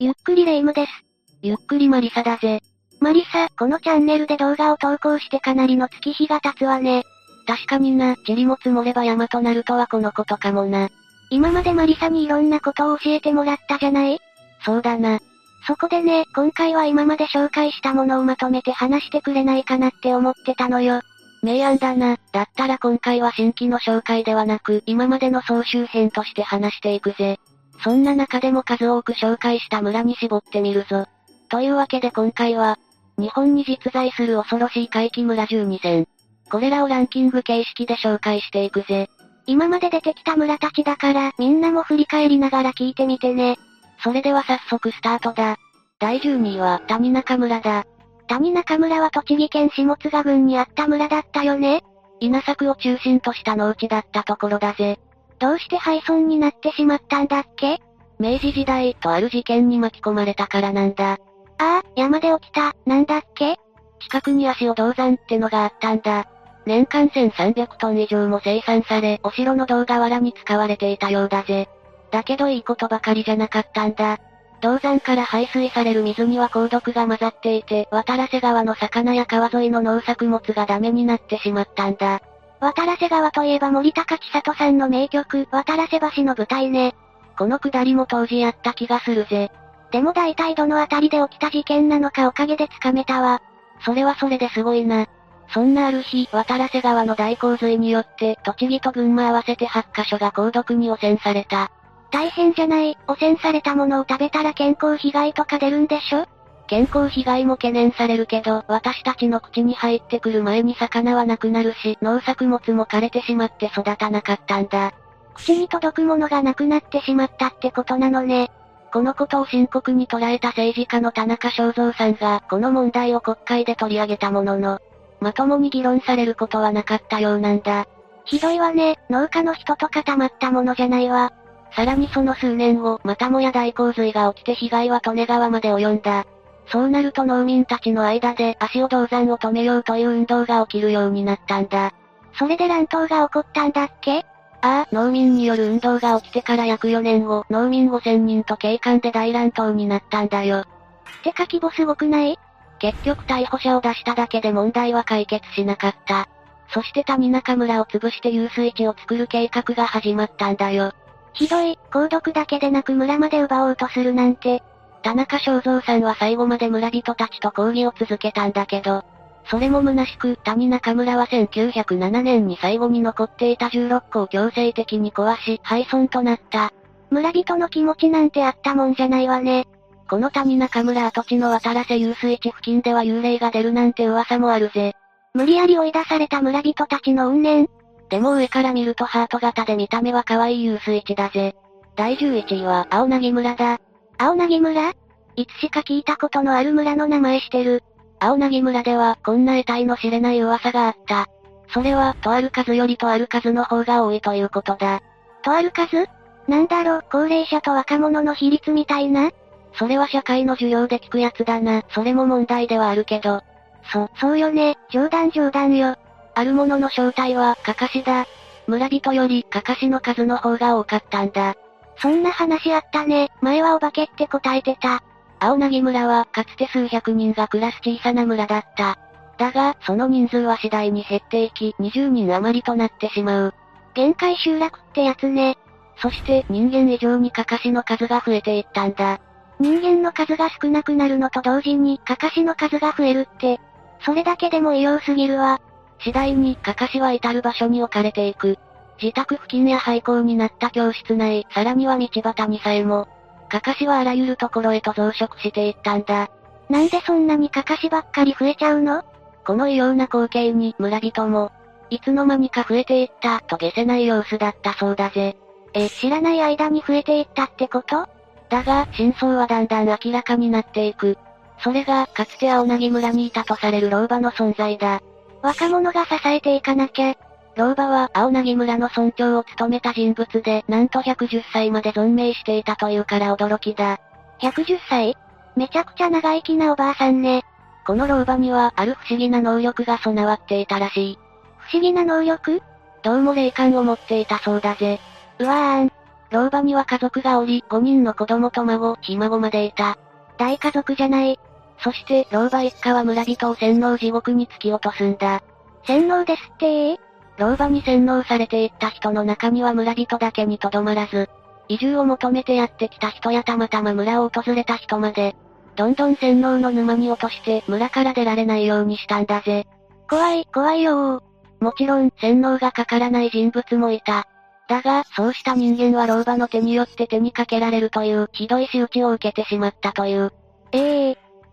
ゆっくりレ夢ムです。ゆっくりマリサだぜ。マリサ、このチャンネルで動画を投稿してかなりの月日が経つわね。確かにな、塵も積もれば山となるとはこのことかもな。今までマリサにいろんなことを教えてもらったじゃない？そうだな。そこでね、今回は今まで紹介したものをまとめて話してくれないかなって思ってたのよ。明暗だな。だったら今回は新規の紹介ではなく、今までの総集編として話していくぜ。そんな中でも数多く紹介した村に絞ってみるぞ。というわけで今回は、日本に実在する恐ろしい怪奇村12選。これらをランキング形式で紹介していくぜ。今まで出てきた村たちだから、みんなも振り返りながら聞いてみてね。それでは早速スタートだ。第12位は、谷中村だ。谷中村は栃木県下津賀郡にあった村だったよね。稲作を中心とした農地だったところだぜ。どうして廃村になってしまったんだっけ？明治時代、とある事件に巻き込まれたからなんだ。ああ、山で起きた、なんだっけ？近くに足尾銅山ってのがあったんだ。年間1300トン以上も生産され、お城の銅瓦に使われていたようだぜ。だけどいいことばかりじゃなかったんだ。銅山から排水される水には鉱毒が混ざっていて、渡良瀬川の魚や川沿いの農作物がダメになってしまったんだ。渡良瀬川といえば森高千里さんの名曲、渡良瀬橋の舞台ね。このくだりも当時やった気がするぜ。でも大体どのあたりで起きた事件なのかおかげでつかめたわ。それはそれですごいな。そんなある日、渡良瀬川の大洪水によって、栃木と群馬合わせて8カ所が鉱毒に汚染された。大変じゃない。汚染されたものを食べたら健康被害とか出るんでしょ？健康被害も懸念されるけど、私たちの口に入ってくる前に魚はなくなるし、農作物も枯れてしまって育たなかったんだ。口に届くものがなくなってしまったってことなのね。このことを深刻に捉えた政治家の田中正造さんが、この問題を国会で取り上げたものの、まともに議論されることはなかったようなんだ。ひどいわね。農家の人とかたまったものじゃないわ。さらにその数年後、またもや大洪水が起きて被害は利根川まで及んだ。そうなると農民たちの間で足尾銅山を止めようという運動が起きるようになったんだ。それで乱闘が起こったんだっけ？ああ、農民による運動が起きてから約4年後、農民5000人と警官で大乱闘になったんだよ。ってか規模すごくない？結局逮捕者を出しただけで問題は解決しなかった。そして谷中村を潰して遊水地を作る計画が始まったんだよ。ひどい。鉱毒だけでなく村まで奪おうとするなんて。田中正造さんは最後まで村人たちと抗議を続けたんだけど、それも虚しく、谷中村は1907年に最後に残っていた16戸を強制的に壊し、廃村となった。村人の気持ちなんてあったもんじゃないわね。この谷中村跡地の渡良瀬遊水地付近では幽霊が出るなんて噂もあるぜ。無理やり追い出された村人たちの怨念。でも上から見るとハート型で見た目は可愛い遊水地だぜ。第11位は、青薙村だ。青薙村？いつしか聞いたことのある村の名前してる。青薙村では、こんな得体の知れない噂があった。それは、とある数よりとある数の方が多いということだ。とある数？なんだろ、高齢者と若者の比率みたいな？それは社会の授業で聞くやつだな。それも問題ではあるけど。そうよね。冗談よ。あるものの正体は、かかしだ。村人より、かかしの数の方が多かったんだ。そんな話あったね。前はお化けって答えてた。青薙村は、かつて数百人が暮らす小さな村だった。だが、その人数は次第に減っていき、20人余りとなってしまう。限界集落ってやつね。そして、人間以上にかかしの数が増えていったんだ。人間の数が少なくなるのと同時に、かかしの数が増えるって、それだけでも異様すぎるわ。次第に、かかしは至る場所に置かれていく。自宅付近や廃校になった教室内、さらには道端にさえも、かかしはあらゆるところへと増殖していったんだ。なんでそんなにかかしばっかり増えちゃうの？この異様な光景に村人も、いつの間にか増えていったと解せない様子だったそうだぜ。知らない間に増えていったってこと？だが、真相はだんだん明らかになっていく。それが、かつて青薙村にいたとされる老婆の存在だ。若者が支えていかなきゃ。老婆は、青薙村の村長を務めた人物で、なんと110歳まで存命していたというから驚きだ。110歳？めちゃくちゃ長生きなおばあさんね。この老婆には、ある不思議な能力が備わっていたらしい。不思議な能力？どうも霊感を持っていたそうだぜ。うわーん。老婆には家族がおり、5人の子供と孫、ひ孫までいた。大家族じゃない。そして、老婆一家は村人を洗脳地獄に突き落とすんだ。洗脳ですってー？老婆に洗脳されていった人の中には村人だけにとどまらず、移住を求めてやってきた人やたまたま村を訪れた人まで、どんどん洗脳の沼に落として村から出られないようにしたんだぜ。怖い、怖いよー。もちろん、洗脳がかからない人物もいた。だが、そうした人間は老婆の手によって手にかけられるという、ひどい仕打ちを受けてしまったという。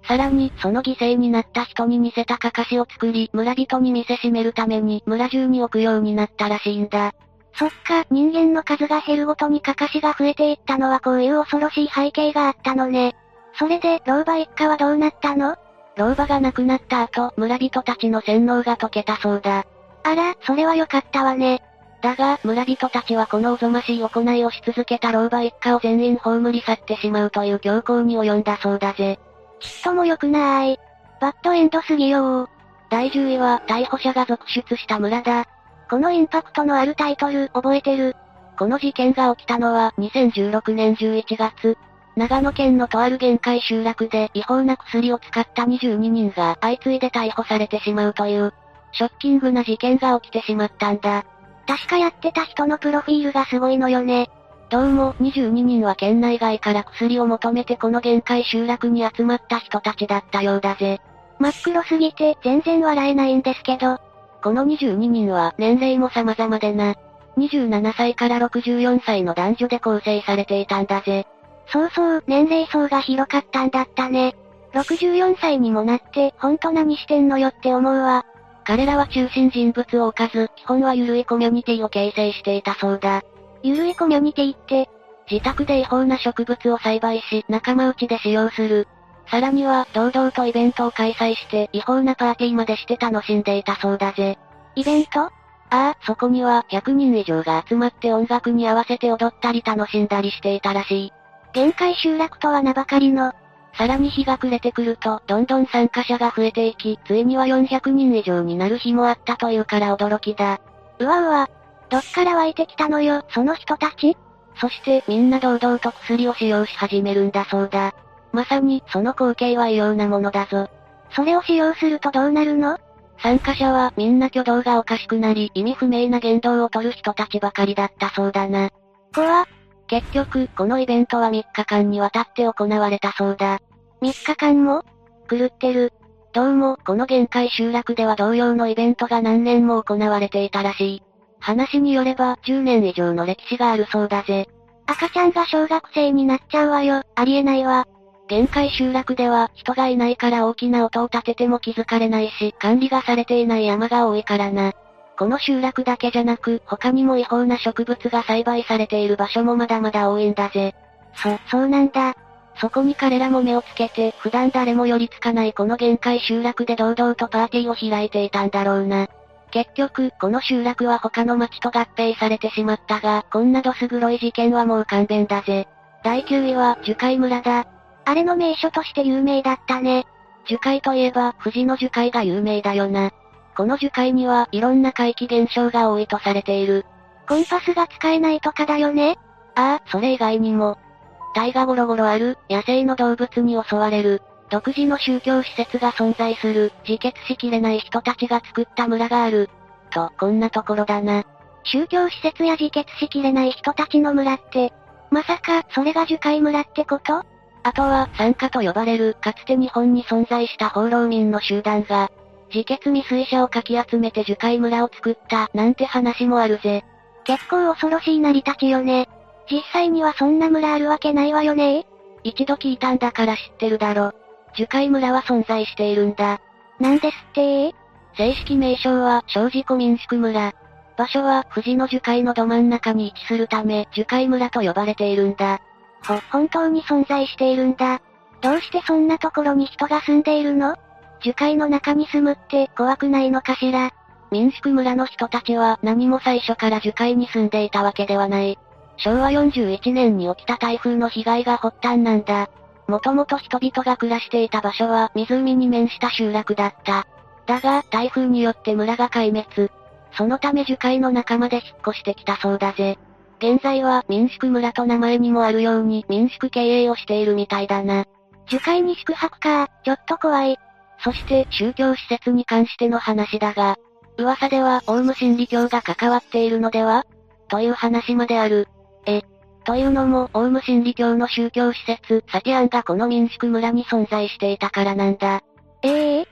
さらに、その犠牲になった人に似せたかかしを作り、村人に見せしめるために村中に置くようになったらしいんだ。そっか、人間の数が減るごとにかかしが増えていったのはこういう恐ろしい背景があったのね。それで、老婆一家はどうなったの？老婆が亡くなった後、村人たちの洗脳が解けたそうだ。あら、それは良かったわね。だが、村人たちはこのおぞましい行いをし続けた老婆一家を全員葬り去ってしまうという凶行に及んだそうだぜ。ちっとも良くなーい。バッドエンドすぎよー。第10位は、逮捕者が続出した村だ。このインパクトのあるタイトル、覚えてる？この事件が起きたのは、2016年11月。長野県のとある限界集落で違法な薬を使った22人が相次いで逮捕されてしまうという、ショッキングな事件が起きてしまったんだ。確かやってた人のプロフィールがすごいのよね。どうも、22人は県内外から薬を求めてこの限界集落に集まった人たちだったようだぜ。真っ黒すぎて全然笑えないんですけど。この22人は年齢も様々でな。27歳から64歳の男女で構成されていたんだぜ。そうそう、年齢層が広かったんだったね。64歳にもなって、ほんと何してんのよって思うわ。彼らは中心人物を置かず、基本はゆるいコミュニティを形成していたそうだ。ゆるいコミュニティって、自宅で違法な植物を栽培し、仲間内で使用する。さらには、堂々とイベントを開催して、違法なパーティーまでして楽しんでいたそうだぜ。イベント？ああ、そこには、100人以上が集まって音楽に合わせて踊ったり楽しんだりしていたらしい。限界集落とは名ばかりの。さらに日が暮れてくると、どんどん参加者が増えていき、ついには400人以上になる日もあったというから驚きだ。うわうわ。どっから湧いてきたのよ、その人たち？そして、みんな堂々と薬を使用し始めるんだそうだ。まさに、その光景は異様なものだぞ。それを使用するとどうなるの？参加者はみんな挙動がおかしくなり、意味不明な言動をとる人たちばかりだったそうだな。怖っ。結局、このイベントは3日間にわたって行われたそうだ。3日間も？狂ってる。どうも、この限界集落では同様のイベントが何年も行われていたらしい。話によれば、10年以上の歴史があるそうだぜ。赤ちゃんが小学生になっちゃうわよ、ありえないわ。限界集落では、人がいないから大きな音を立てても気づかれないし、管理がされていない山が多いからな。この集落だけじゃなく、他にも違法な植物が栽培されている場所もまだまだ多いんだぜ。そうなんだ。そこに彼らも目をつけて、普段誰も寄りつかないこの限界集落で堂々とパーティーを開いていたんだろうな。結局、この集落は他の町と合併されてしまったが、こんなどす黒い事件はもう勘弁だぜ。第9位は、樹海村だ。あれの名所として有名だったね。樹海といえば、富士の樹海が有名だよな。この樹海には、いろんな怪奇現象が多いとされている。コンパスが使えないとかだよね？ああ、それ以外にも。体がゴロゴロある、野生の動物に襲われる、独自の宗教施設が存在する、自決しきれない人たちが作った村がある。と、こんなところだな。宗教施設や自決しきれない人たちの村って、まさか、それが樹海村ってこと？あとは、山家と呼ばれる、かつて日本に存在した放浪民の集団が、自決未遂者をかき集めて樹海村を作ったなんて話もあるぜ。結構恐ろしい成り立ちよね。実際にはそんな村あるわけないわよね。一度聞いたんだから知ってるだろ。樹海村は存在しているんだ。なんですってー？正式名称は庄司湖民宿村。場所は富士の樹海のど真ん中に位置するため樹海村と呼ばれているんだ。本当に存在しているんだ。どうしてそんなところに人が住んでいるの？樹海の中に住むって怖くないのかしら？民宿村の人たちは何も最初から樹海に住んでいたわけではない。昭和41年に起きた台風の被害が発端なんだ。もともと人々が暮らしていた場所は湖に面した集落だった。だが、台風によって村が壊滅。そのため樹海の仲間で引っ越してきたそうだぜ。現在は民宿村と名前にもあるように民宿経営をしているみたいだな。樹海に宿泊か、ちょっと怖い。そして宗教施設に関しての話だが、噂ではオウム真理教が関わっているのではという話まである。というのもオウム真理教の宗教施設サティアンがこの民宿村に存在していたからなんだ。上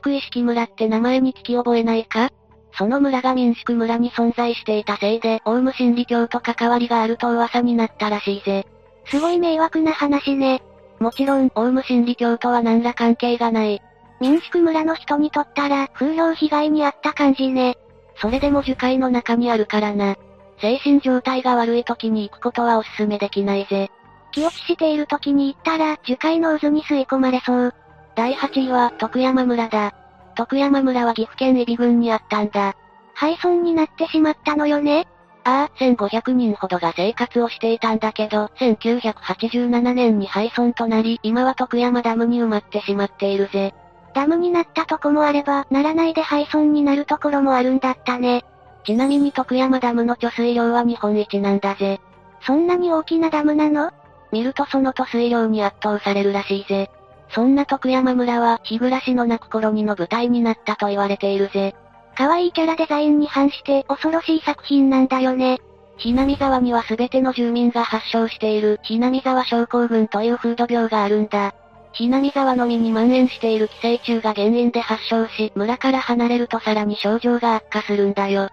杭式村って名前に聞き覚えないか？その村が民宿村に存在していたせいでオウム真理教と関わりがあると噂になったらしいぜ。すごい迷惑な話ね。もちろんオウム真理教とは何ら関係がない。民宿村の人にとったら風評被害にあった感じね。それでも樹海の中にあるからな。精神状態が悪い時に行くことはおすすめできないぜ。気落ちしている時に行ったら樹海の渦に吸い込まれそう。第8位は徳山村だ。徳山村は岐阜県揖斐郡にあったんだ。廃村になってしまったのよね。1500人ほどが生活をしていたんだけど、1987年に廃村となり、今は徳山ダムに埋まってしまっているぜ。ダムになったとこもあれば、ならないで廃村になるところもあるんだったね。ちなみに徳山ダムの貯水量は日本一なんだぜ。そんなに大きなダムなの？見るとその貯水量に圧倒されるらしいぜ。そんな徳山村は日暮らしの泣く頃にの舞台になったと言われているぜ。可愛いキャラデザインに反して恐ろしい作品なんだよね。日南沢には全ての住民が発症している日南沢症候群という風土病があるんだ。日南沢のみに蔓延している寄生虫が原因で発症し、村から離れるとさらに症状が悪化するんだよ。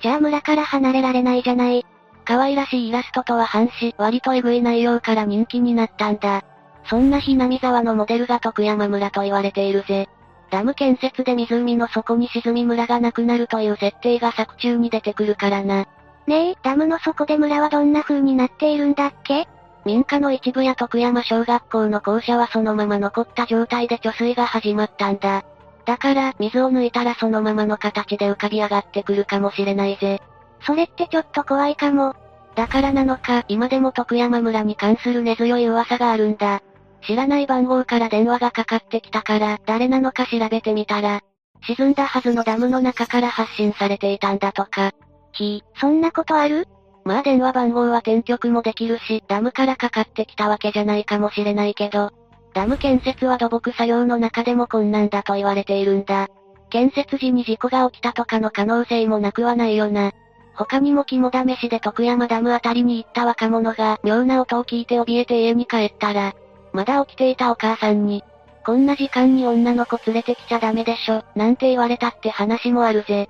じゃあ村から離れられないじゃない。可愛らしいイラストとは反し、割とエグい内容から人気になったんだ。そんな日南沢のモデルが徳山村と言われているぜ。ダム建設で湖の底に沈み村がなくなるという設定が作中に出てくるからな。ねえ、ダムの底で村はどんな風になっているんだっけ？民家の一部や徳山小学校の校舎はそのまま残った状態で貯水が始まったんだ。だから水を抜いたらそのままの形で浮かび上がってくるかもしれないぜ。それってちょっと怖いかも。だからなのか今でも徳山村に関する根強い噂があるんだ。知らない番号から電話がかかってきたから誰なのか調べてみたら、沈んだはずのダムの中から発信されていたんだとか。そんなことある？まあ電話番号は転局もできるし、ダムからかかってきたわけじゃないかもしれないけど、ダム建設は土木作業の中でも困難だと言われているんだ。建設時に事故が起きたとかの可能性もなくはないよな。他にも肝試しで徳山ダムあたりに行った若者が妙な音を聞いて怯えて家に帰ったら、まだ起きていたお母さんに、こんな時間に女の子連れてきちゃダメでしょ、なんて言われたって話もあるぜ。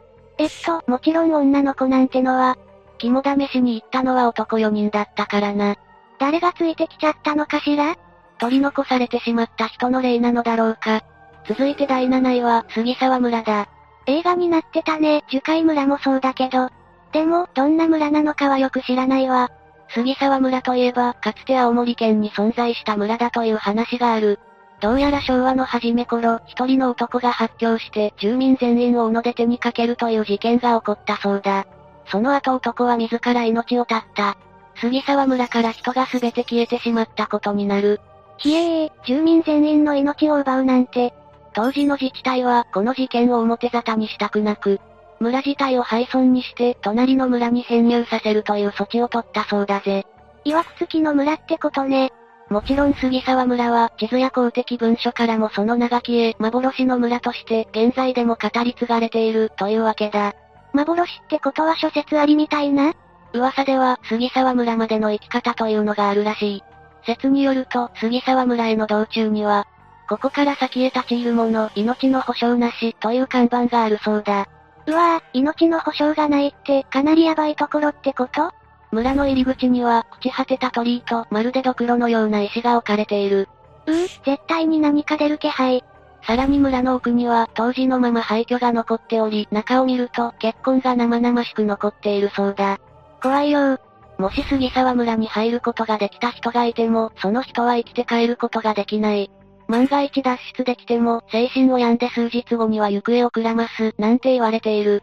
もちろん女の子なんてのは、肝試しに行ったのは男4人だったからな。誰がついてきちゃったのかしら？取り残されてしまった人の霊なのだろうか。続いて第7位は杉沢村だ。映画になってたね、樹海村もそうだけど。でも、どんな村なのかはよく知らないわ。杉沢村といえば、かつて青森県に存在した村だという話がある。どうやら昭和の初め頃、一人の男が発狂して、住民全員を斧で手にかけるという事件が起こったそうだ。その後男は自ら命を絶った。杉沢村から人が全て消えてしまったことになる。住民全員の命を奪うなんて。当時の自治体は、この事件を表沙汰にしたくなく、村自体を廃村にして隣の村に編入させるという措置を取ったそうだぜ。いわくつきの村ってことね。もちろん杉沢村は地図や公的文書からもその名が消え、幻の村として現在でも語り継がれているというわけだ。幻ってことは諸説ありみたいな？噂では杉沢村までの行き方というのがあるらしい。説によると杉沢村への道中には、ここから先へ立ち入る者命の保証なしという看板があるそうだ。うわぁ、命の保証がないってかなりヤバいところってこと？村の入り口には朽ち果てた鳥居とまるでドクロのような石が置かれている。絶対に何か出る気配。さらに村の奥には当時のまま廃墟が残っており、中を見ると血痕が生々しく残っているそうだ。怖いよ。もし杉沢村に入ることができた人がいても、その人は生きて帰ることができない。万が一脱出できても、精神を病んで数日後には行方をくらます、なんて言われている。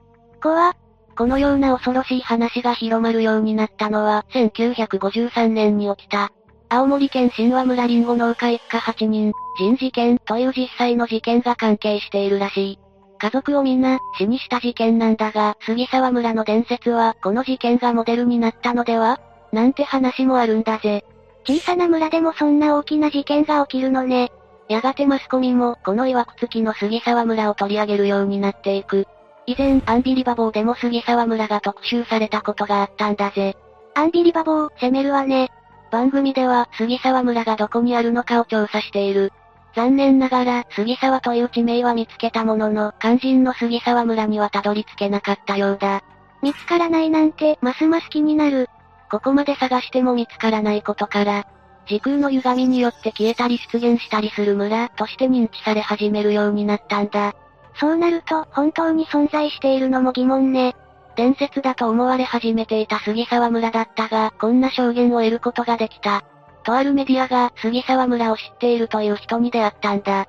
このような恐ろしい話が広まるようになったのは、1953年に起きた、青森県新和村リンゴ農家一家8人、人事件という実際の事件が関係しているらしい。家族をみんな、死にした事件なんだが、杉沢村の伝説は、この事件がモデルになったのでは？なんて話もあるんだぜ。小さな村でもそんな大きな事件が起きるのね。やがてマスコミも、この曰く付きの杉沢村を取り上げるようになっていく。以前、アンビリバボーでも杉沢村が特集されたことがあったんだぜ。アンビリバボー、攻めるわね。番組では、杉沢村がどこにあるのかを調査している。残念ながら、杉沢という地名は見つけたものの、肝心の杉沢村にはたどり着けなかったようだ。見つからないなんて、ますます気になる。ここまで探しても見つからないことから、時空の歪みによって消えたり出現したりする村として認知され始めるようになったんだ。そうなると、本当に存在しているのも疑問ね。伝説だと思われ始めていた杉沢村だったが、こんな証言を得ることができた。とあるメディアが、杉沢村を知っているという人に出会ったんだ。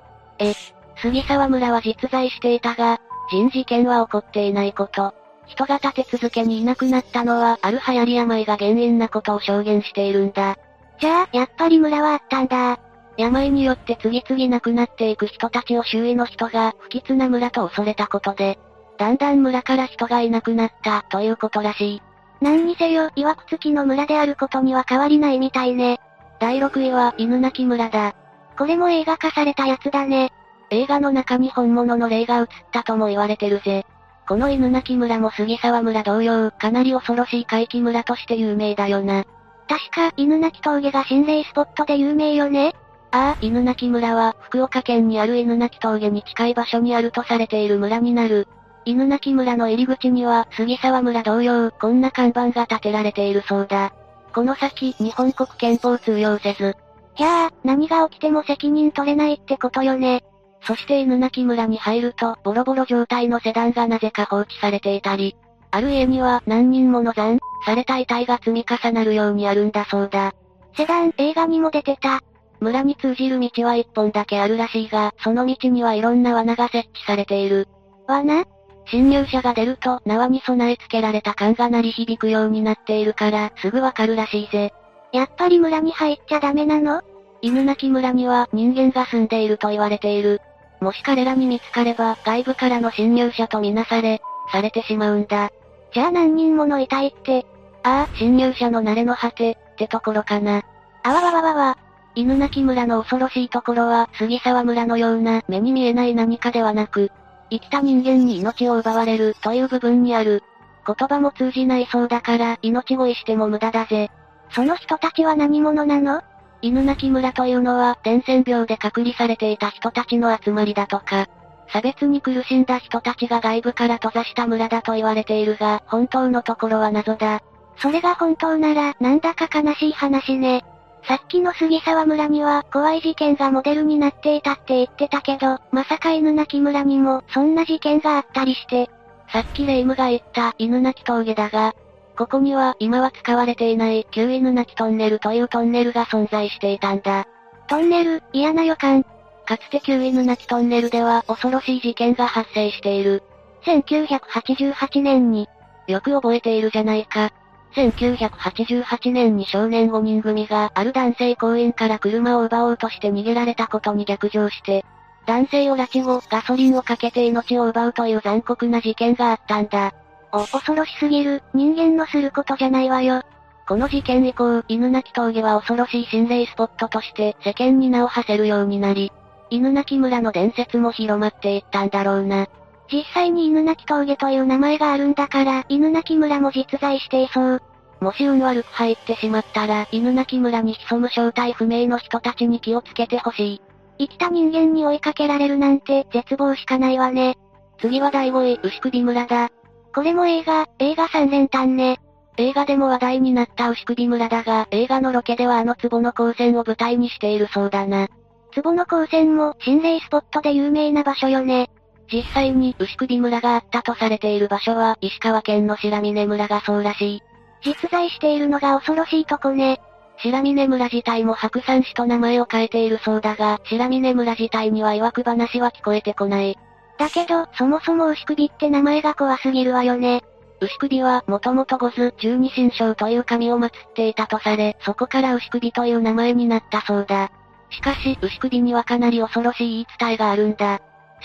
杉沢村は実在していたが、人事件は起こっていないこと。人が立て続けにいなくなったのは、ある流行り病が原因なことを証言しているんだ。じゃあ、やっぱり村はあったんだ。病によって次々亡くなっていく人たちを周囲の人が不吉な村と恐れたことで、だんだん村から人がいなくなったということらしい。何にせよ、曰く付きの村であることには変わりないみたいね。第6位は、犬鳴村だ。これも映画化されたやつだね。映画の中に本物の霊が映ったとも言われてるぜ。この犬鳴村も杉沢村同様、かなり恐ろしい怪奇村として有名だよな。確か、犬鳴峠が心霊スポットで有名よね。ああ、犬鳴村は、福岡県にある犬鳴峠に近い場所にあるとされている村になる。犬鳴村の入り口には、杉沢村同様、こんな看板が建てられているそうだ。この先、日本国憲法通用せず。いやあ、何が起きても責任取れないってことよね。そして犬鳴村に入ると、ボロボロ状態のセダンがなぜか放置されていたり、ある家には、何人もの残された遺体が積み重なるようにあるんだそうだ。セダン、映画にも出てた。村に通じる道は一本だけあるらしいが、その道にはいろんな罠が設置されている。罠？侵入者が出ると、縄に備え付けられた缶が鳴り響くようになっているから、すぐわかるらしいぜ。やっぱり村に入っちゃダメなの？犬鳴村には人間が住んでいると言われている。もし彼らに見つかれば、外部からの侵入者とみなされてしまうんだ。じゃあ何人もの遺体って、ああ、侵入者の慣れの果て、ってところかな。あわわわわわ。犬鳴村の恐ろしいところは、杉沢村のような目に見えない何かではなく、生きた人間に命を奪われるという部分にある。言葉も通じないそうだから命乞いしても無駄だぜ。その人たちは何者なの？犬鳴村というのは伝染病で隔離されていた人たちの集まりだとか、差別に苦しんだ人たちが外部から閉ざした村だと言われているが、本当のところは謎だ。それが本当ならなんだか悲しい話ね。さっきの杉沢村には怖い事件がモデルになっていたって言ってたけど、まさか犬鳴村にもそんな事件があったりして。さっき霊夢が言った犬鳴峠だが、ここには今は使われていない旧犬鳴トンネルというトンネルが存在していたんだ。トンネル、嫌な予感。かつて旧犬鳴トンネルでは恐ろしい事件が発生している。1988年に、よく覚えているじゃないか。1988年に少年5人組がある男性行員から車を奪おうとして逃げられたことに逆上して、男性を拉致後、ガソリンをかけて命を奪うという残酷な事件があったんだ。恐ろしすぎる、人間のすることじゃないわよ。この事件以降、犬鳴峠は恐ろしい心霊スポットとして世間に名を馳せるようになり、犬鳴村の伝説も広まっていったんだろうな。実際に犬鳴峠という名前があるんだから、犬鳴村も実在していそう。もし運悪く入ってしまったら、犬鳴村に潜む正体不明の人たちに気をつけてほしい。生きた人間に追いかけられるなんて絶望しかないわね。次は第5位、牛首村だ。これも映画3連単ね。映画でも話題になった牛首村だが、映画のロケではあの壺の高専を舞台にしているそうだな。壺の高専も心霊スポットで有名な場所よね。実際に牛首村があったとされている場所は石川県の白峰村がそうらしい。実在しているのが恐ろしいとこね。白峰村自体も白山市と名前を変えているそうだが、白峰村自体には曰く話は聞こえてこない。だけど、そもそも牛首って名前が怖すぎるわよね。牛首はもともと五頭十二神将という神を祀っていたとされ、そこから牛首という名前になったそうだ。しかし、牛首にはかなり恐ろしい言い伝えがあるんだ。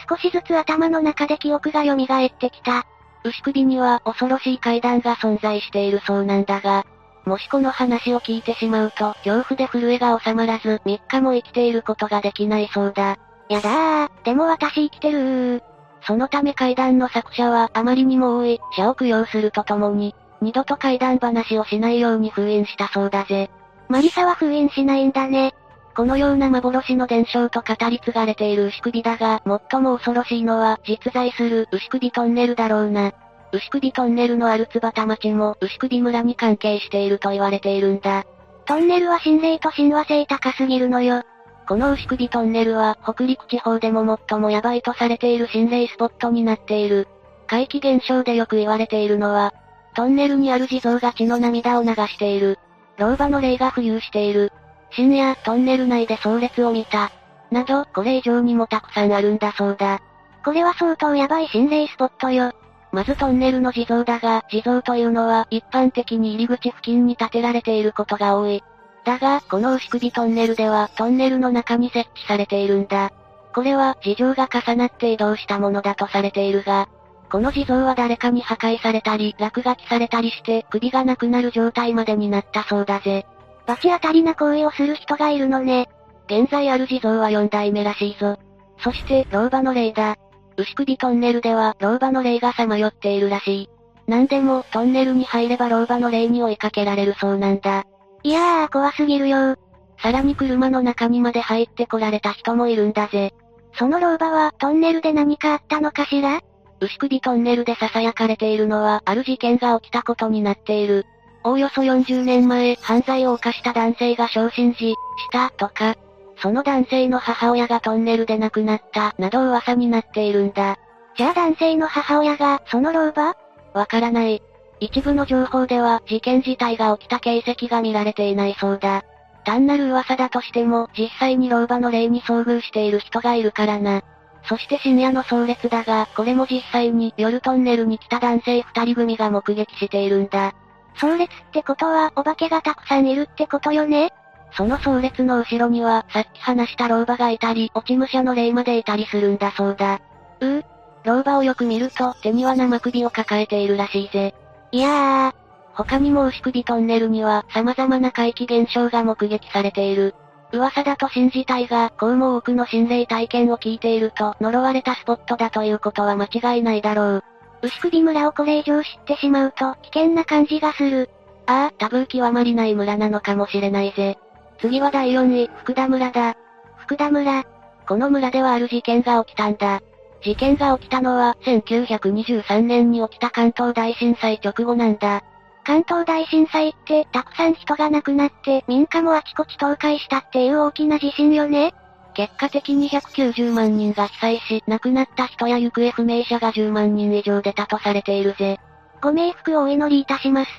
少しずつ頭の中で記憶が蘇ってきた。牛首には恐ろしい階段が存在しているそうなんだが、もしこの話を聞いてしまうと恐怖で震えが収まらず3日も生きていることができないそうだ。やだー、でも私生きてるー。そのため怪談の作者はあまりにも多い謝を供養するとともに、二度と怪談話をしないように封印したそうだぜ。マリサは封印しないんだね。このような幻の伝承と語り継がれている牛首だが、最も恐ろしいのは実在する牛首トンネルだろうな。牛首トンネルのある津幡町も牛首村に関係していると言われているんだ。トンネルは心霊と親和性高すぎるのよ。この牛首トンネルは北陸地方でも最もヤバいとされている心霊スポットになっている。怪奇現象でよく言われているのは、トンネルにある地蔵が血の涙を流している、老婆の霊が浮遊している、深夜トンネル内で葬列を見た、などこれ以上にもたくさんあるんだそうだ。これは相当ヤバい心霊スポットよ。まずトンネルの地蔵だが、地蔵というのは一般的に入り口付近に建てられていることが多い。だが、この牛首トンネルではトンネルの中に設置されているんだ。これは地上が重なって移動したものだとされているが、この地蔵は誰かに破壊されたり落書きされたりして首がなくなる状態までになったそうだぜ。罰当たりな行為をする人がいるのね。現在ある地蔵は4代目らしいぞ。そして老婆の霊だ。牛首トンネルでは老婆の霊がさまよっているらしい。なんでもトンネルに入れば老婆の霊に追いかけられるそうなんだ。いやー怖すぎるよ。さらに車の中にまで入ってこられた人もいるんだぜ。その老婆はトンネルで何かあったのかしら？牛首トンネルで囁かれているのはある事件が起きたことになっている。おおよそ40年前、犯罪を犯した男性が焼身死したとか、その男性の母親がトンネルで亡くなったなど噂になっているんだ。じゃあ男性の母親がその老婆？わからない。一部の情報では事件自体が起きた形跡が見られていないそうだ。単なる噂だとしても実際に老婆の霊に遭遇している人がいるからな。そして深夜の葬列だが、これも実際に夜トンネルに来た男性2人組が目撃しているんだ。葬列ってことはお化けがたくさんいるってことよね。その葬列の後ろにはさっき話した老婆がいたり、落ち武者の霊までいたりするんだそうだ。老婆をよく見ると手には生首を抱えているらしいぜ。いやー、他にも牛首トンネルには様々な怪奇現象が目撃されている。噂だと信じたいが、こうも多くの心霊体験を聞いていると呪われたスポットだということは間違いないだろう。牛首村をこれ以上知ってしまうと危険な感じがする。ああ、タブー極まりない村なのかもしれないぜ。次は第4位、福田村だ。福田村。この村ではある事件が起きたんだ。事件が起きたのは1923年に起きた関東大震災直後なんだ。関東大震災ってたくさん人が亡くなって民家もあちこち倒壊したっていう大きな地震よね。結果的に190万人が被災し、亡くなった人や行方不明者が10万人以上出たとされているぜ。ご冥福をお祈りいたします。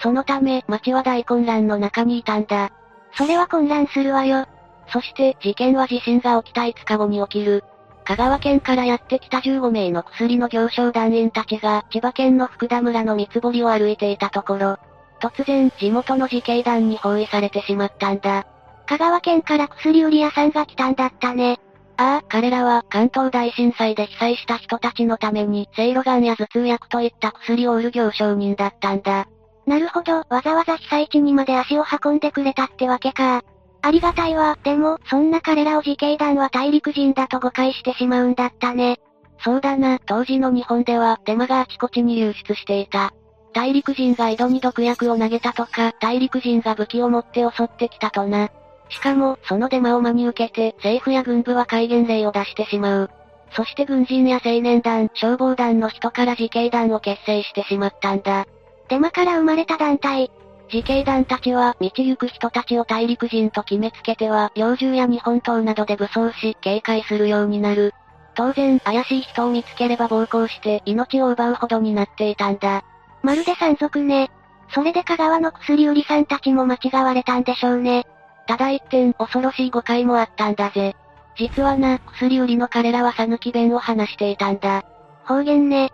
そのため町は大混乱の中にいたんだ。それは混乱するわよ。そして事件は地震が起きた5日後に起きる。香川県からやってきた15名の薬の行商団員たちが千葉県の福田村の三つ堀を歩いていたところ、突然地元の自警団に包囲されてしまったんだ。香川県から薬売り屋さんが来たんだったね。ああ、彼らは関東大震災で被災した人たちのためにせいろがんや頭痛薬といった薬を売る行商人だったんだ。なるほど、わざわざ被災地にまで足を運んでくれたってわけか。ありがたいわ。でも、そんな彼らを自警団は大陸人だと誤解してしまうんだったね。そうだな、当時の日本ではデマがあちこちに流出していた。大陸人が井戸に毒薬を投げたとか、大陸人が武器を持って襲ってきたとな。しかも、そのデマを真に受けて、政府や軍部は戒厳令を出してしまう。そして軍人や青年団、消防団の人から自警団を結成してしまったんだ。デマから生まれた団体。自警団たちは道行く人たちを大陸人と決めつけては猟銃や日本刀などで武装し警戒するようになる。当然怪しい人を見つければ暴行して命を奪うほどになっていたんだ。まるで山賊ね。それで香川の薬売りさんたちも間違われたんでしょうね。ただ一点恐ろしい誤解もあったんだぜ。実はな、薬売りの彼らは讃岐弁を話していたんだ。方言ね。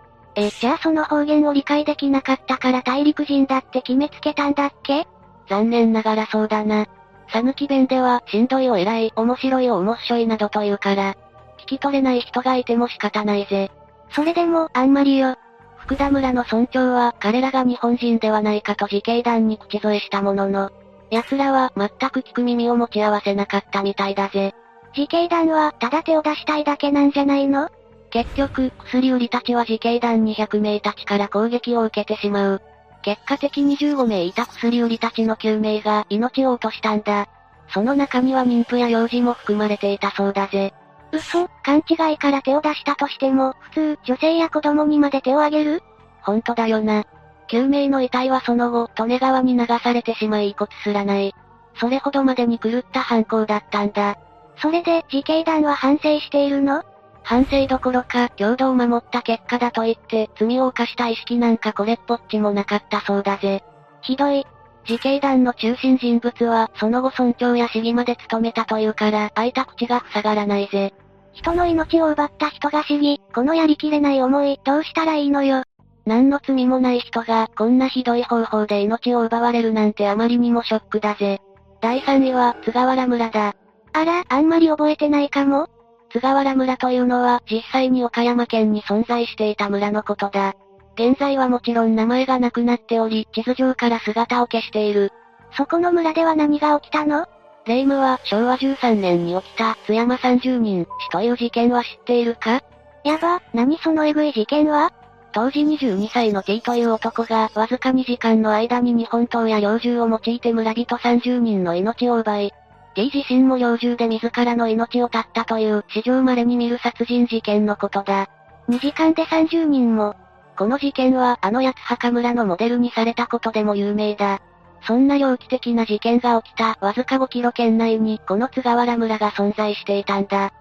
じゃあその方言を理解できなかったから大陸人だって決めつけたんだっけ？残念ながらそうだな。讃岐弁ではしんどいを偉い、面白いを面白いなどというから、聞き取れない人がいても仕方ないぜ。それでも、あんまりよ。福田村の村長は彼らが日本人ではないかと自警団に口添えしたものの、奴らは全く聞く耳を持ち合わせなかったみたいだぜ。自警団はただ手を出したいだけなんじゃないの？結局、薬売りたちは自警団200名たちから攻撃を受けてしまう。結果的に15名いた薬売りたちの9名が命を落としたんだ。その中には妊婦や幼児も含まれていたそうだぜ。嘘、勘違いから手を出したとしても、普通、女性や子供にまで手を挙げる？ほんとだよな。9名の遺体はその後、利根川に流されてしまい遺骨すらない。それほどまでに狂った犯行だったんだ。それで、自警団は反省しているの？反省どころか、領土を守った結果だと言って、罪を犯した意識なんかこれっぽっちもなかったそうだぜ。ひどい。自警団の中心人物は、その後村長や市議まで務めたというから、開いた口が塞がらないぜ。人の命を奪った人が市議、このやりきれない思い、どうしたらいいのよ。何の罪もない人が、こんなひどい方法で命を奪われるなんてあまりにもショックだぜ。第3位は、津川原村だ。あら、あんまり覚えてないかも。津川原村というのは、実際に岡山県に存在していた村のことだ。現在はもちろん名前がなくなっており、地図上から姿を消している。そこの村では何が起きたの？霊夢は昭和13年に起きた津山30人死という事件は知っているか？やば、何そのエグい事件は？当時22歳の T という男がわずか2時間の間に日本刀や猟銃を用いて村人30人の命を奪い、T 自身も猟銃で自らの命を絶ったという史上稀に見る殺人事件のことだ。2時間で30人も。この事件はあの八墓村のモデルにされたことでも有名だ。そんな猟奇的な事件が起きたわずか5キロ圏内にこの津川原村が存在していたんだ。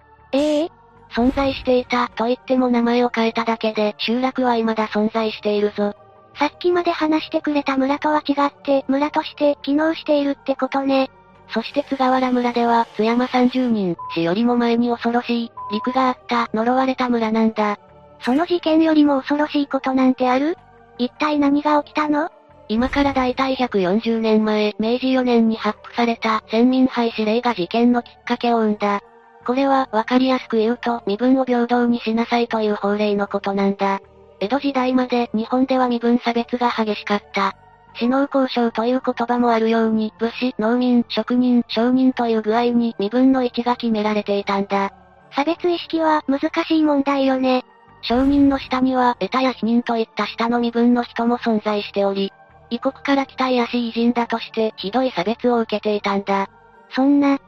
存在していたと言っても名前を変えただけで集落は未だ存在しているぞ。さっきまで話してくれた村とは違って村として機能しているってことね。そして津川原村では津山30人死よりも前に恐ろしい陸があった呪われた村なんだ。その事件よりも恐ろしいことなんてある？一体何が起きたの？今からだいたい140年前、明治4年に発布された先民廃止令が事件のきっかけを生んだ。これはわかりやすく言うと身分を平等にしなさいという法令のことなんだ。江戸時代まで日本では身分差別が激しかった。士農工商という言葉もあるように武士、農民、職人、商人という具合に身分の位置が決められていたんだ。差別意識は難しい問題よね。商人の下には、エタや非人といった下の身分の人も存在しており、異国から来た卑しい異人だとして、ひどい差別を受けていたんだ。そんな、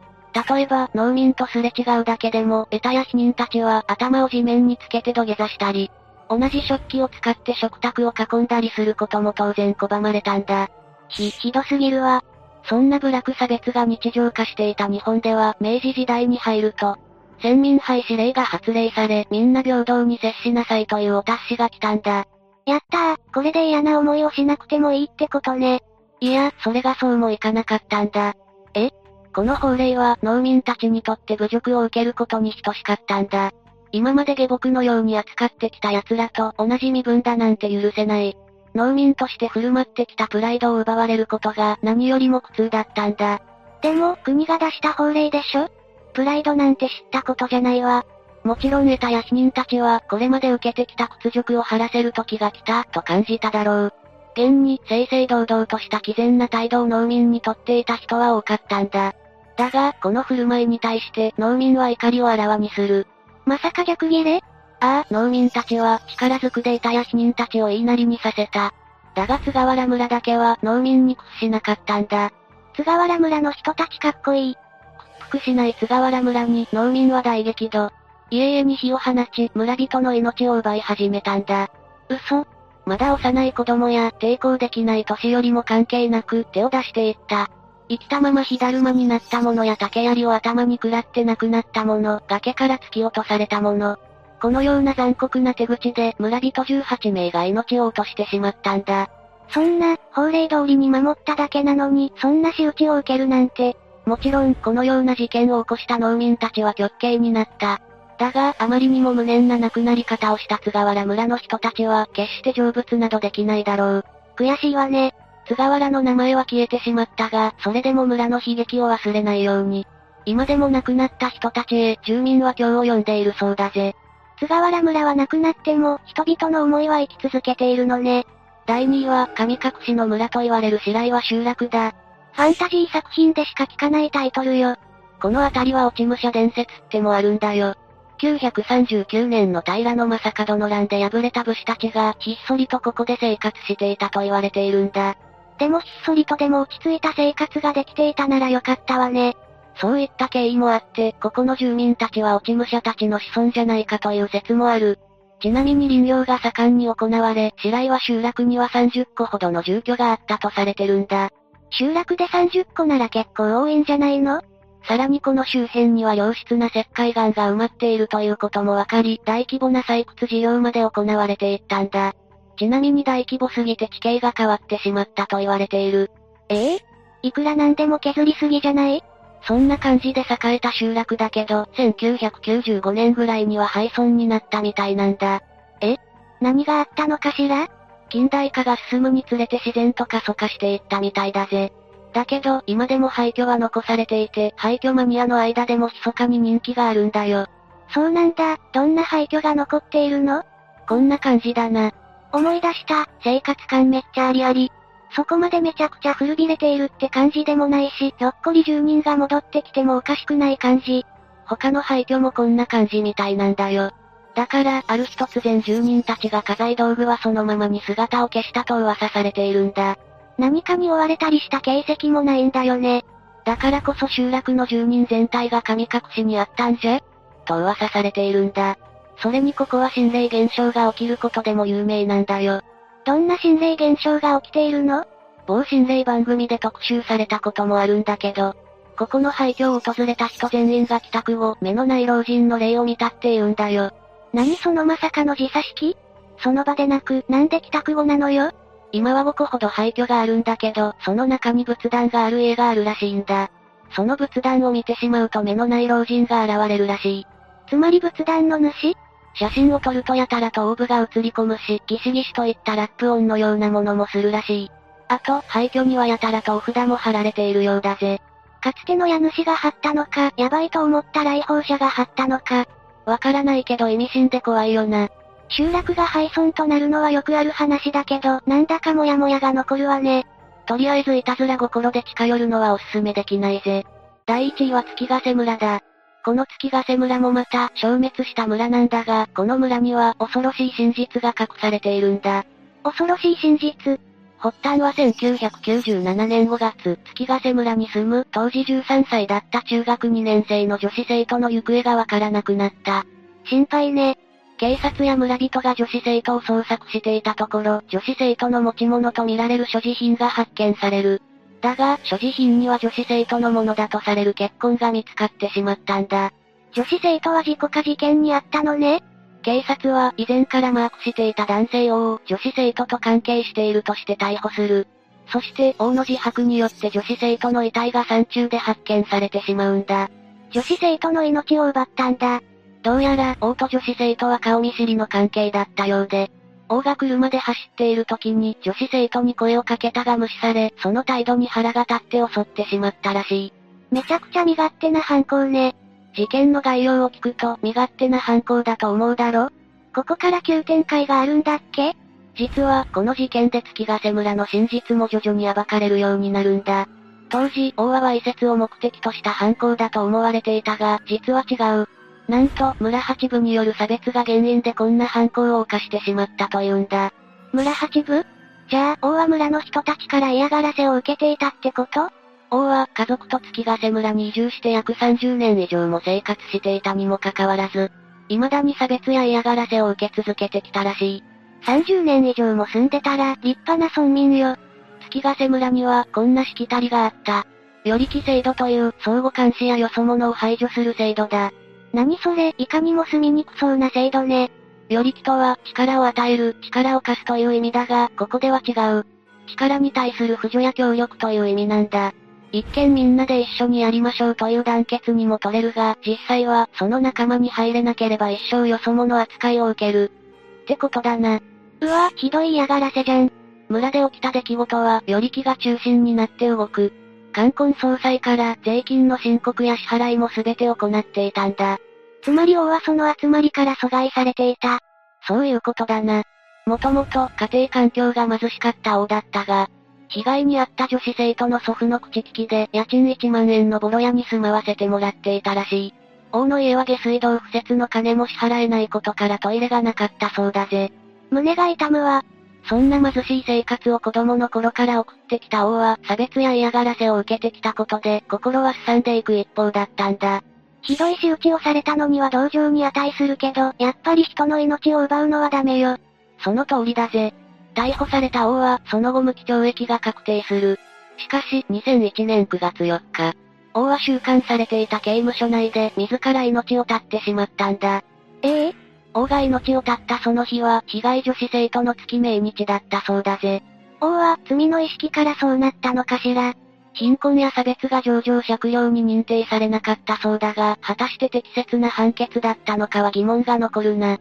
例えば、農民とすれ違うだけでも、エタや非人たちは、頭を地面につけて土下座したり、同じ食器を使って食卓を囲んだりすることも当然拒まれたんだ。ひどすぎるわ。そんな部落差別が日常化していた日本では、明治時代に入ると、先民廃止令が発令され、みんな平等に接しなさいというお達しが来たんだ。やったー、これで嫌な思いをしなくてもいいってことね。いや、それがそうもいかなかったんだ。この法令は農民たちにとって侮辱を受けることに等しかったんだ。今まで下僕のように扱ってきた奴らと同じ身分だなんて許せない。農民として振る舞ってきたプライドを奪われることが何よりも苦痛だったんだ。でも、国が出した法令でしょ？プライドなんて知ったことじゃないわ。もちろんエタや非人たちはこれまで受けてきた屈辱を晴らせる時が来たと感じただろう。現に正々堂々とした毅然な態度を農民にとっていた人は多かったんだ。だがこの振る舞いに対して農民は怒りをあらわにする。まさか逆切れ？農民たちは力ずくでエタや非人たちを言いなりにさせた。だが津川原村だけは農民に屈しなかったんだ。津川原村の人たちかっこいい。屈しない津川原村に農民は大激怒。家々に火を放ち、村人の命を奪い始めたんだ。嘘？まだ幼い子供や抵抗できない年寄りも関係なく手を出していった。生きたまま火だるまになった者や竹槍を頭に食らって亡くなった者、崖から突き落とされた者。このような残酷な手口で村人18名が命を落としてしまったんだ。そんな、法令通りに守っただけなのに、そんな仕打ちを受けるなんて。もちろん、このような事件を起こした農民たちは極刑になった。だが、あまりにも無念な亡くなり方をした津川原村の人たちは、決して成仏などできないだろう。悔しいわね。津川原の名前は消えてしまったが、それでも村の悲劇を忘れないように。今でも亡くなった人たちへ住民は今日を呼んでいるそうだぜ。津川原村はなくなっても人々の思いは生き続けているのね。第2位は神隠しの村と言われる白岩集落だ。ファンタジー作品でしか聞かないタイトルよ。この辺りは落ち武者伝説ってもあるんだよ。939年の平将門の乱で敗れた武士たちがひっそりとここで生活していたと言われているんだ。でもひっそりとでも落ち着いた生活ができていたならよかったわね。そういった経緯もあって、ここの住民たちは落ち武者たちの子孫じゃないかという説もある。ちなみに林業が盛んに行われ、白岩集落には30個ほどの住居があったとされてるんだ。集落で30個なら結構多いんじゃないの？さらにこの周辺には良質な石灰岩が埋まっているということもわかり、大規模な採掘事業まで行われていったんだ。ちなみに大規模すぎて地形が変わってしまったと言われている。いくらなんでも削りすぎじゃない？そんな感じで栄えた集落だけど、1995年ぐらいには廃村になったみたいなんだ。何があったのかしら？近代化が進むにつれて自然と過疎化していったみたいだぜ。だけど、今でも廃墟は残されていて、廃墟マニアの間でも密かに人気があるんだよ。そうなんだ。どんな廃墟が残っているの？こんな感じだな。思い出した。生活感めっちゃありあり。そこまでめちゃくちゃ古びれているって感じでもないし、ひょっこり住人が戻ってきてもおかしくない感じ。他の廃墟もこんな感じみたいなんだよ。だから、ある日突然住人たちが家財道具はそのままに姿を消したと噂されているんだ。何かに追われたりした形跡もないんだよね。だからこそ集落の住人全体が神隠しにあったんじゃ？と噂されているんだ。それにここは心霊現象が起きることでも有名なんだよ。どんな心霊現象が起きているの？某心霊番組で特集されたこともあるんだけど、ここの廃墟を訪れた人全員が帰宅後、目のない老人の霊を見たって言うんだよ。何そのまさかの自殺式？その場でなく、なんで帰宅後なのよ？今は5個ほど廃墟があるんだけど、その中に仏壇がある家があるらしいんだ。その仏壇を見てしまうと目のない老人が現れるらしい。つまり仏壇の主？写真を撮るとやたらとオーブが映り込むし、ギシギシといったラップ音のようなものもするらしい。あと、廃墟にはやたらとお札も貼られているようだぜ。かつての家主が貼ったのか、やばいと思った来訪者が貼ったのか。わからないけど意味深で怖いよな。集落が廃村となるのはよくある話だけど、なんだかモヤモヤが残るわね。とりあえずいたずら心で近寄るのはおすすめできないぜ。第1位は月ヶ瀬村だ。この月ヶ瀬村もまた消滅した村なんだが、この村には恐ろしい真実が隠されているんだ。恐ろしい真実？発端は1997年5月、月ヶ瀬村に住む当時13歳だった中学2年生の女子生徒の行方がわからなくなった。心配ね。警察や村人が女子生徒を捜索していたところ、女子生徒の持ち物とみられる所持品が発見される。だが、所持品には女子生徒のものだとされる血痕が見つかってしまったんだ。女子生徒は事故か事件にあったのね。警察は以前からマークしていた男性 O を女子生徒と関係しているとして逮捕する。そして O の自白によって女子生徒の遺体が山中で発見されてしまうんだ。女子生徒の命を奪ったんだ。どうやら O と女子生徒は顔見知りの関係だったようで、王が車で走っている時に女子生徒に声をかけたが無視され、その態度に腹が立って襲ってしまったらしい。めちゃくちゃ身勝手な犯行ね。事件の概要を聞くと身勝手な犯行だと思うだろ？ここから急展開があるんだっけ？実はこの事件で月ヶ瀬村の真実も徐々に暴かれるようになるんだ。当時王はわいせつを目的とした犯行だと思われていたが、実は違う。なんと、村八部による差別が原因でこんな犯行を犯してしまったというんだ。村八部？じゃあ、王は村の人たちから嫌がらせを受けていたってこと？王は家族と月ヶ瀬村に移住して約30年以上も生活していたにもかかわらず、未だに差別や嫌がらせを受け続けてきたらしい。30年以上も住んでたら、立派な村民よ。月ヶ瀬村には、こんなしきたりがあった。与力制度という、相互監視やよそ者を排除する制度だ。何それ、いかにも住みにくそうな制度ね。与力とは、力を与える、力を貸すという意味だが、ここでは違う。力に対する扶助や協力という意味なんだ。一見みんなで一緒にやりましょうという団結にも取れるが、実際は、その仲間に入れなければ一生よそ者扱いを受ける。ってことだな。うわ、ひどい嫌がらせじゃん。村で起きた出来事は、与力が中心になって動く。冠婚葬祭から税金の申告や支払いも全て行っていたんだ。つまり王はその集まりから疎外されていた。そういうことだな。もともと家庭環境が貧しかった王だったが、被害に遭った女子生徒の祖父の口利きで家賃1万円のボロ屋に住まわせてもらっていたらしい。王の家は下水道敷設の金も支払えないことからトイレがなかったそうだぜ。胸が痛むわ。そんな貧しい生活を子供の頃から送ってきた王は差別や嫌がらせを受けてきたことで心はすさんでいく一方だったんだ。ひどい仕打ちをされたのには同情に値するけど、やっぱり人の命を奪うのはダメよ。その通りだぜ。逮捕された王はその後無期懲役が確定する。しかし2001年9月4日、王は収監されていた刑務所内で自ら命を絶ってしまったんだ。王が命を絶ったその日は被害女子生徒の月命日だったそうだぜ。王は罪の意識からそうなったのかしら。貧困や差別が情状酌量に認定されなかったそうだが、果たして適切な判決だったのかは疑問が残るな。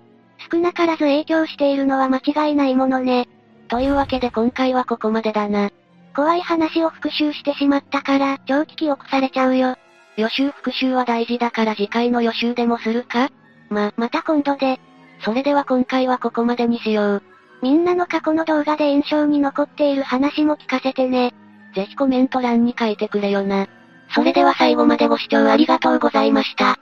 少なからず影響しているのは間違いないものね。というわけで今回はここまでだな。怖い話を復習してしまったから長期記憶されちゃうよ。予習復習は大事だから次回の予習でもするか？また今度で。それでは今回はここまでにしよう。みんなの過去の動画で印象に残っている話も聞かせてね。ぜひコメント欄に書いてくれよな。それでは最後までご視聴ありがとうございました。